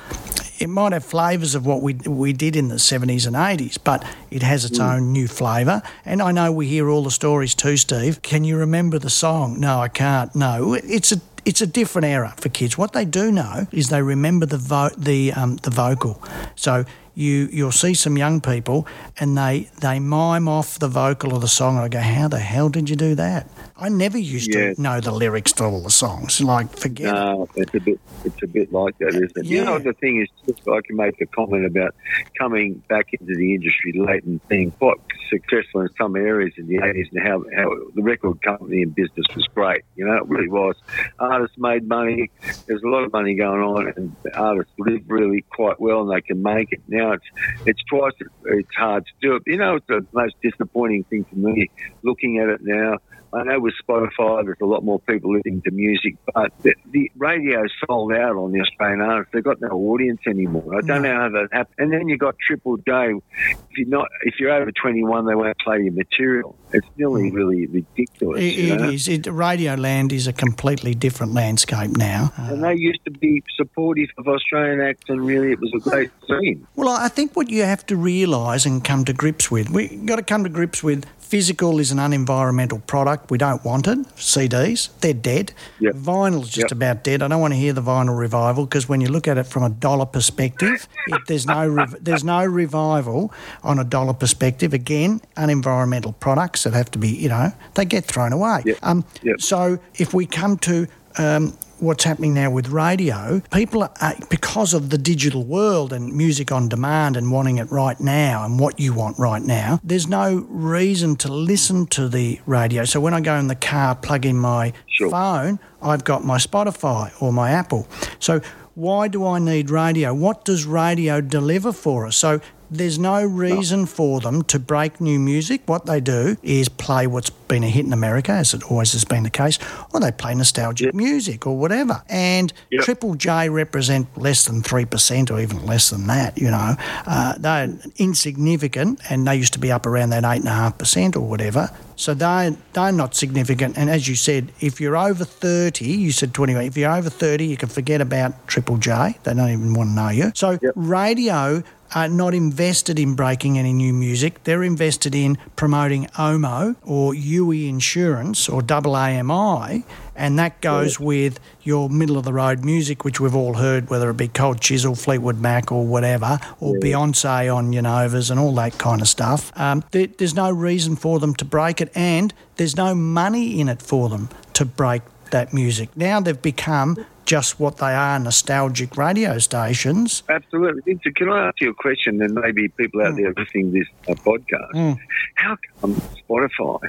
It might have flavours of what we we did in the seventies and eighties, but it has its mm. own new flavour. And I know we hear all the stories too, Steve. Can you remember the song? No, I can't. No, it's a it's a different era for kids. What they do know is they remember the vo- the um, the vocal. So you you'll see some young people and they they mime off the vocal of the song, and I go, how the hell did you do that? I never used yeah. to know the lyrics to all the songs. Like, forget no, it. it's a bit it's a bit like that, isn't it? Yeah. You know, the thing is, just, I can make a comment about coming back into the industry late and being quite successful in some areas in the eighties, and how, how the record company and business was great. You know, it really was. Artists made money. There's a lot of money going on, and artists live really quite well, and they can make it. Now it's it's twice it's hard to do it. You know, it's the most disappointing thing for me looking at it now. I know with Spotify, there's a lot more people listening to music, but the, the radio's sold out on the Australian artists. They've got no audience anymore. I don't know how that happened. And then you got Triple J. If you're not, if you're over twenty-one, they won't play your material. It's nearly really ridiculous. It, you know? it is. It, Radio Land is a completely different landscape now. And they used to be supportive of Australian acts, and really it was a great scene. Well, I think what you have to realise and come to grips with, we've got to come to grips with, physical is an unenvironmental product. We don't want it. C Ds, they're dead. Yep. Vinyl's just yep. about dead. I don't want to hear the vinyl revival, because when you look at it from a dollar perspective, it, there's no rev- there's no revival on a dollar perspective. Again, unenvironmental products that have to be, you know, they get thrown away. Yep. Um, yep. So if we come to um, what's happening now with radio, people are, because of the digital world and music on demand and wanting it right now and what you want right now, there's no reason to listen to the radio. So when I go in the car, plug in my sure. phone, I've got my Spotify or my Apple. So why do I need radio? What does radio deliver for us? So there's no reason for them to break new music. What they do is play what's been a hit in America, as it always has been the case, or they play nostalgic yep. music or whatever. And yep. Triple J represent less than three percent or even less than that, you know. Uh, they're insignificant, and they used to be up around that eight point five percent or whatever. So they, they're not significant. And as you said, if you're over thirty, you said twenty-one, if you're over thirty, you can forget about Triple J. They don't even want to know you. So yep. radio are not invested in breaking any new music. They're invested in promoting O M O or U E Insurance or A A M I, and that goes yeah. with your middle-of-the-road music, which we've all heard, whether it be Cold Chisel, Fleetwood Mac or whatever, or yeah. Beyonce on Unovas and all that kind of stuff. Um, there, there's no reason for them to break it, and there's no money in it for them to break that music. Now they've become just what they are, nostalgic radio stations. Absolutely. Can I ask you a question? And maybe people out mm. there listening to this uh, podcast, mm. how come Spotify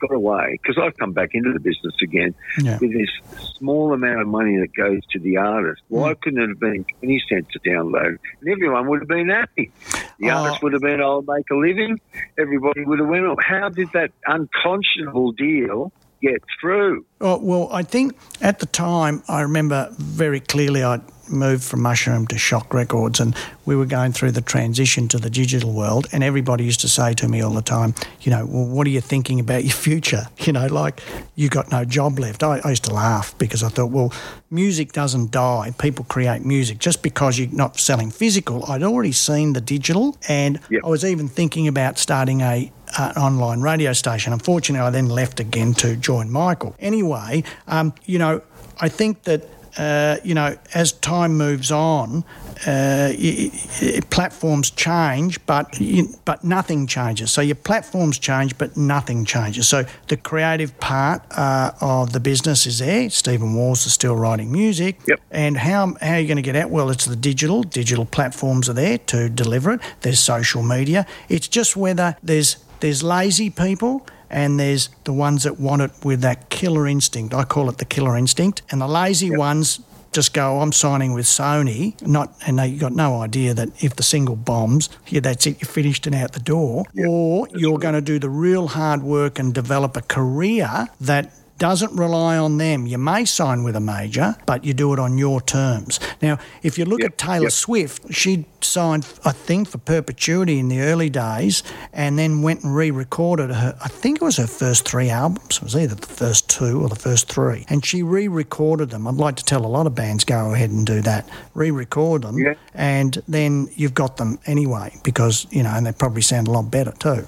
got away? Because I've come back into the business again yeah. with this small amount of money that goes to the artist. Why mm. couldn't it have been twenty cents a download? And everyone would have been happy. The uh, artist would have been, I'll make a living. Everybody would have went on. How did that unconscionable deal get through? Oh, well, I think at the time, I remember very clearly I moved from Mushroom to Shock Records, and we were going through the transition to the digital world, and everybody used to say to me all the time, you know, well, what are you thinking about your future? You know, like, you got no job left. I, I used to laugh because I thought, well, music doesn't die. People create music. Just because you're not selling physical, I'd already seen the digital, and yep. I was even thinking about starting a Uh, online radio station. Unfortunately, I then left again to join Michael. Anyway, um, you know, I think that, uh, you know, as time moves on, uh, y- y- platforms change, but y- but nothing changes. So your platforms change, but nothing changes. So the creative part uh, of the business is there. Stephen Walls is still writing music. Yep. And how, how are you going to get out? Well, it's the digital. Digital platforms are there to deliver it. There's social media. It's just whether there's There's lazy people and there's the ones that want it with that killer instinct. I call it the killer instinct. And the lazy yep. ones just go, I'm signing with Sony, not, and they, you've got no idea that if the single bombs, yeah, that's it, you're finished and out the door. Yep. Or that's you're right. going to do the real hard work and develop a career that doesn't rely on them. You may sign with a major, but you do it on your terms. Now, if you look yep, at Taylor yep. Swift, she signed, I think, for perpetuity in the early days and then went and re-recorded her, I think it was her first three albums. It was either the first two or the first three. And she re-recorded them. I'd like to tell a lot of bands, go ahead and do that. Re-record them yep. and then you've got them anyway because, you know, and they probably sound a lot better too.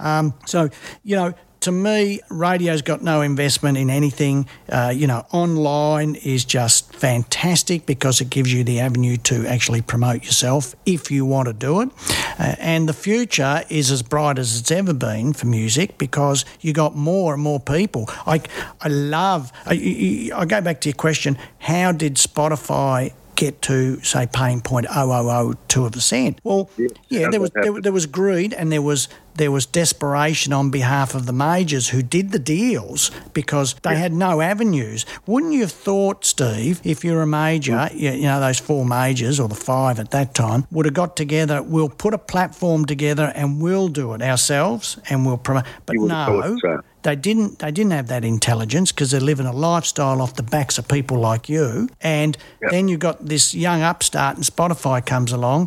Um, so, you know, to me, radio's got no investment in anything. Uh, you know, online is just fantastic because it gives you the avenue to actually promote yourself if you want to do it. Uh, and the future is as bright as it's ever been for music because you got more and more people. I, I love... I, I go back to your question, how did Spotify... get to, say, paying zero point zero zero zero two of a cent. Well, yeah, yeah there was there, there was greed and there was there was desperation on behalf of the majors who did the deals because they yeah. had no avenues. Wouldn't you have thought, Steve, if you're a major, mm. you, you know, those four majors or the five at that time would have got together, we'll put a platform together and we'll do it ourselves and we'll promote. But no, so. they didn't. They didn't have that intelligence because they're living a lifestyle off the backs of people like you. And yep. then you've got this young upstart and Spotify comes along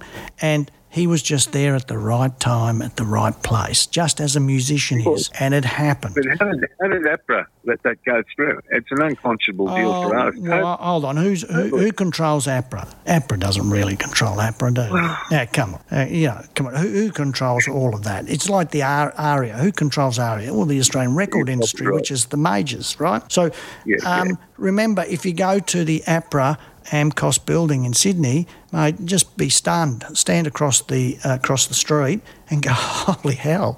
and... he was just there at the right time, at the right place, just as a musician is, and it happened. But how did, how did APRA let that go through? It's an unconscionable deal oh, for us. No, hold on, Who's, who, who controls APRA? APRA doesn't really control APRA, do they? Now, come on, uh, you know, come on. Who, who controls all of that? It's like the ARIA. Who controls ARIA? Well, the Australian record industry, right. which is the majors, right? So, yeah, um, yeah. remember, if you go to the APRA Amcos building in Sydney, mate, just be stunned. Stand across the uh, across the street and go, holy hell,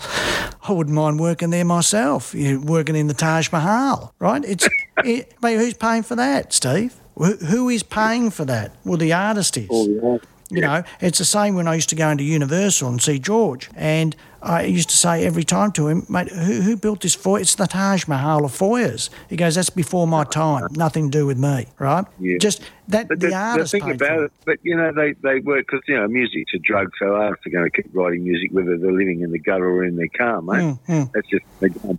I wouldn't mind working there myself. You're working in the Taj Mahal, right? It's it, mate, who's paying for that, Steve? Who, who is paying for that? Well, the artist is. Oh, yeah. You know, it's the same when I used to go into Universal and see George, and I used to say every time to him, mate, who, who built this foyer? It's the Taj Mahal of foyers. He goes, that's before my time, nothing to do with me, right? Yeah. Just that, but the, the artist the thing about it, but, you know, they, they work, because, you know, music's a drug, so artists are going to keep writing music whether they're living in the gutter or in their car, mate. Mm-hmm. That's just,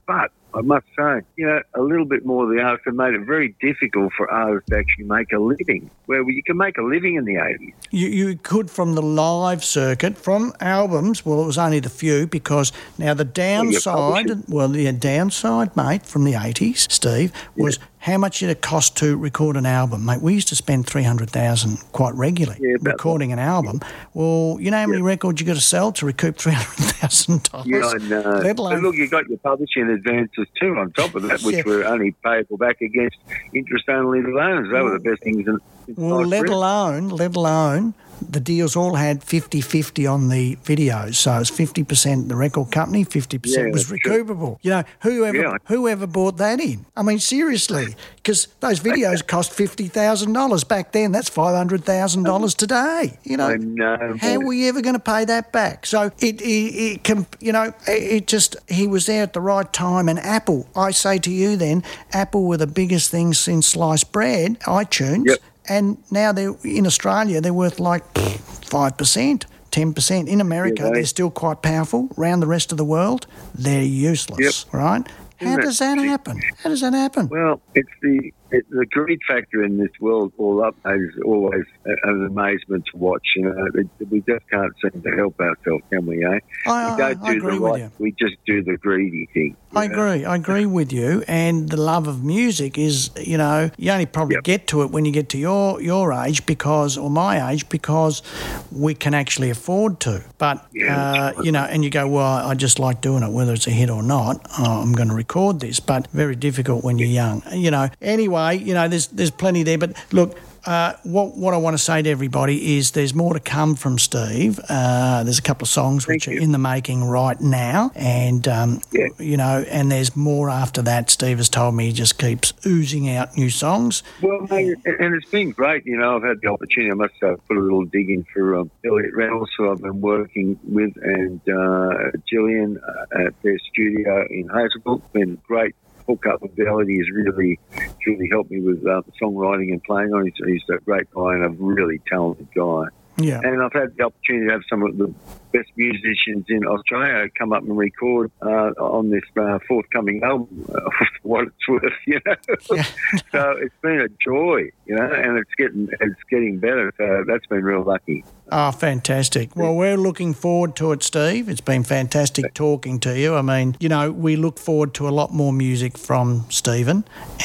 but I must say, you know, a little bit more of the artists have made it very difficult for artists to actually make a living, where you can make a living in the eighties. You, you could from the live circuit, from albums, well, it was only the few, because now the downside, well, well the downside, mate, from the eighties, Steve, was... Yeah. How much did it cost to record an album, mate? We used to spend three hundred thousand quite regularly yeah, recording that. an album. Well, you know how many yeah. records you got to sell to recoup three hundred thousand dollars. Yeah, I know. Let alone... But look, you got your publishing advances too on top of that, which yeah. were only payable back against interest-only loans. They were the best things in. in well, let really. alone, let alone. The deals all had fifty-fifty on the videos, so it was fifty percent the record company, fifty percent yeah, was recoupable. True. You know, whoever yeah. whoever bought that in? I mean, seriously, because those videos cost fifty thousand dollars back then. That's five hundred thousand dollars today. You know, know how are we ever going to pay that back? So it, it, it can, you know, it just he was there at the right time. And Apple, I say to you, then Apple were the biggest thing since sliced bread, iTunes. Yep. And now they're in Australia, they're worth like five percent, ten percent. In America, yeah, they, they're still quite powerful. Around the rest of the world, they're useless, yep. right? How Isn't does that it, happen? How does that happen? Well, it's the it's the greed factor in this world all up is always an amazement to watch. You know, it, we just can't seem to help ourselves, can we, eh? I, we don't I, I do agree the right, with you. We just do the greedy thing. I know? agree. I agree with you. And the love of music is, you know, you only probably yep. get to it when you get to your, your age because, or my age, because we can actually afford to. But, yeah, uh, you know, and you go, well, I just like doing it, whether it's a hit or not. Oh, I'm going to record this, but very difficult when you're young. You know, anyway. You know, there's there's plenty there, but look, uh, what what I want to say to everybody is there's more to come from Steve. Uh, there's a couple of songs Thank which you. are in the making right now, and um, yeah. you know, and there's more after that. Steve has told me he just keeps oozing out new songs. Well, and, and it's been great. You know, I've had the opportunity. I must uh, put a little dig in for um, Elliot Reynolds, who I've been working with, and uh, Gillian uh, at their studio in Hazelbrook. It's been great. Hook up with Melody has really, really helped me with uh, songwriting and playing on. He's, he's a great guy and a really talented guy. Yeah. And I've had the opportunity to have some of the best musicians in Australia come up and record uh, on this uh, forthcoming album, uh, for what it's worth, you know. Yeah. So it's been a joy, you know, and it's getting it's getting better. So that's been real lucky. Oh, fantastic. Well, we're looking forward to it, Steve. It's been fantastic talking to you. I mean, you know, we look forward to a lot more music from Stephen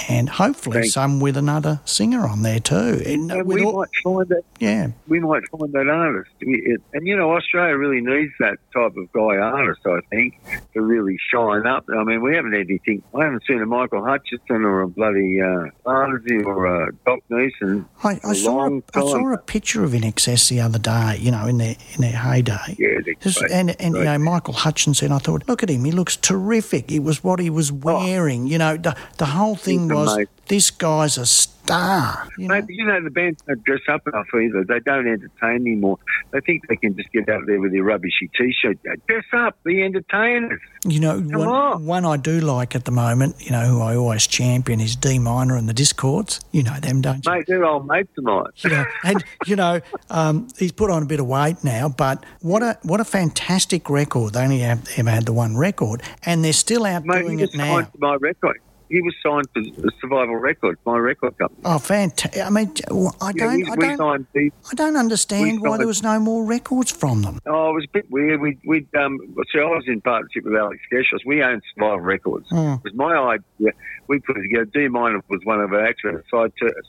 and hopefully Thanks. some with another singer on there too. And, and we all, might find that. Yeah. We might find that artist. And, you know, Australia really really needs that type of guy artist, I think, to really shine up. I mean, we haven't had anything. I haven't seen a Michael Hutchison or a bloody uh, Arnsey or a Doc Neeson. I, I, saw a, I saw a picture of I N X S the other day, you know, in their, in their heyday. Yeah, Just, great, And, and great. you know, Michael Hutchison, I thought, look at him, he looks terrific. It was what he was wearing. Oh. You know, the, the whole thing was, amazing. This guy's a star. You know? Mate, you know, the bands don't dress up enough either. They don't entertain anymore. They think they can just get out there with their rubbishy T-shirt. Dress up, be entertainers. You know, one, on. one I do like at the moment, you know, who I always champion is D Minor and the Discords. You know them, don't you? Mate, they're old mates of mine. You know, and, you know um, he's put on a bit of weight now, but what a what a fantastic record. They only have, have had the one record, and they're still out Mate, doing it now. My record. He was signed for Survival Records, my record company. Oh, fantastic! I mean, I don't, yeah, I don't, signed, I don't understand why there was no more records from them. Oh, it was a bit weird. We, we, um, so I was in partnership with Alex Keshos. We owned Survival Records. Mm. It was my idea. We put it together. D Minor was one of our acts,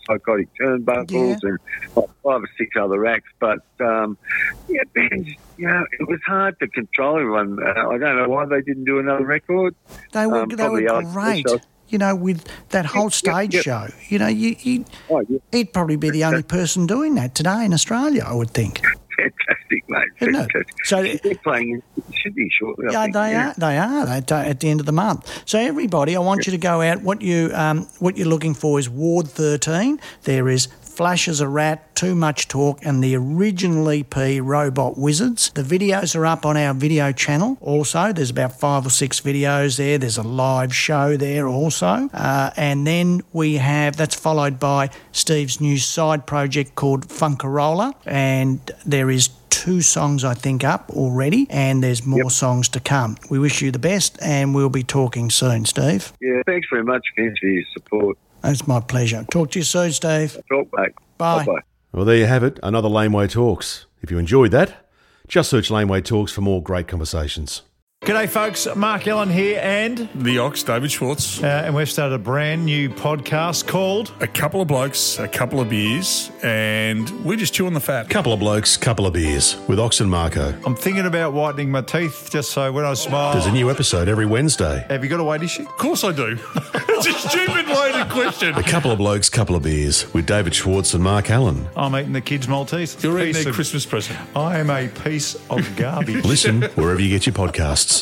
Psychotic Turnbuckles, yeah, and five or six other acts. But um, yeah, bands, you know, it was hard to control everyone. Uh, I don't know why they didn't do another record. They were, um, they were great. Keshos. You know, with that whole stage yep, yep. show, you know, you, you'd, oh, yeah. he'd probably be the only person doing that today in Australia, I would think. Fantastic, mate. Fantastic. So they're playing in Sydney shortly. Yeah, I think. they yeah. are. They are at, at the end of the month. So everybody, I want yep. you to go out. What you um, what you're looking for is Ward thirteen. There is Flash As A Rat, Too Much Talk, and the original E P, Robot Wizards. The videos are up on our video channel also. There's about five or six videos there. There's a live show there also. Uh, and then we have, that's followed by Steve's new side project called Funkarola, and there is two songs, I think, up already, and there's more yep. songs to come. We wish you the best, and we'll be talking soon, Steve. Yeah, thanks very much for your support. It's my pleasure. Talk to you soon, Steve. Talk, mate. Bye. Bye-bye. Well, there you have it, another Laneway Talks. If you enjoyed that, just search Laneway Talks for more great conversations. G'day, folks. Mark Ellen here and... The Ox, David Schwartz. Uh, and we've started a brand new podcast called... A Couple of Blokes, A Couple of Beers, and we're just chewing the fat. Couple of Blokes, Couple of Beers with Ox and Marco. I'm thinking about whitening my teeth just so when I smile... There's a new episode every Wednesday. Have you got a weight issue? Of course I do. It's a stupid loaded question. A Couple of Blokes, Couple of Beers with David Schwartz and Mark Allen. I'm eating the kids' Maltese. You're eating their of, Christmas present. I am a piece of garbage. Listen wherever you get your podcasts.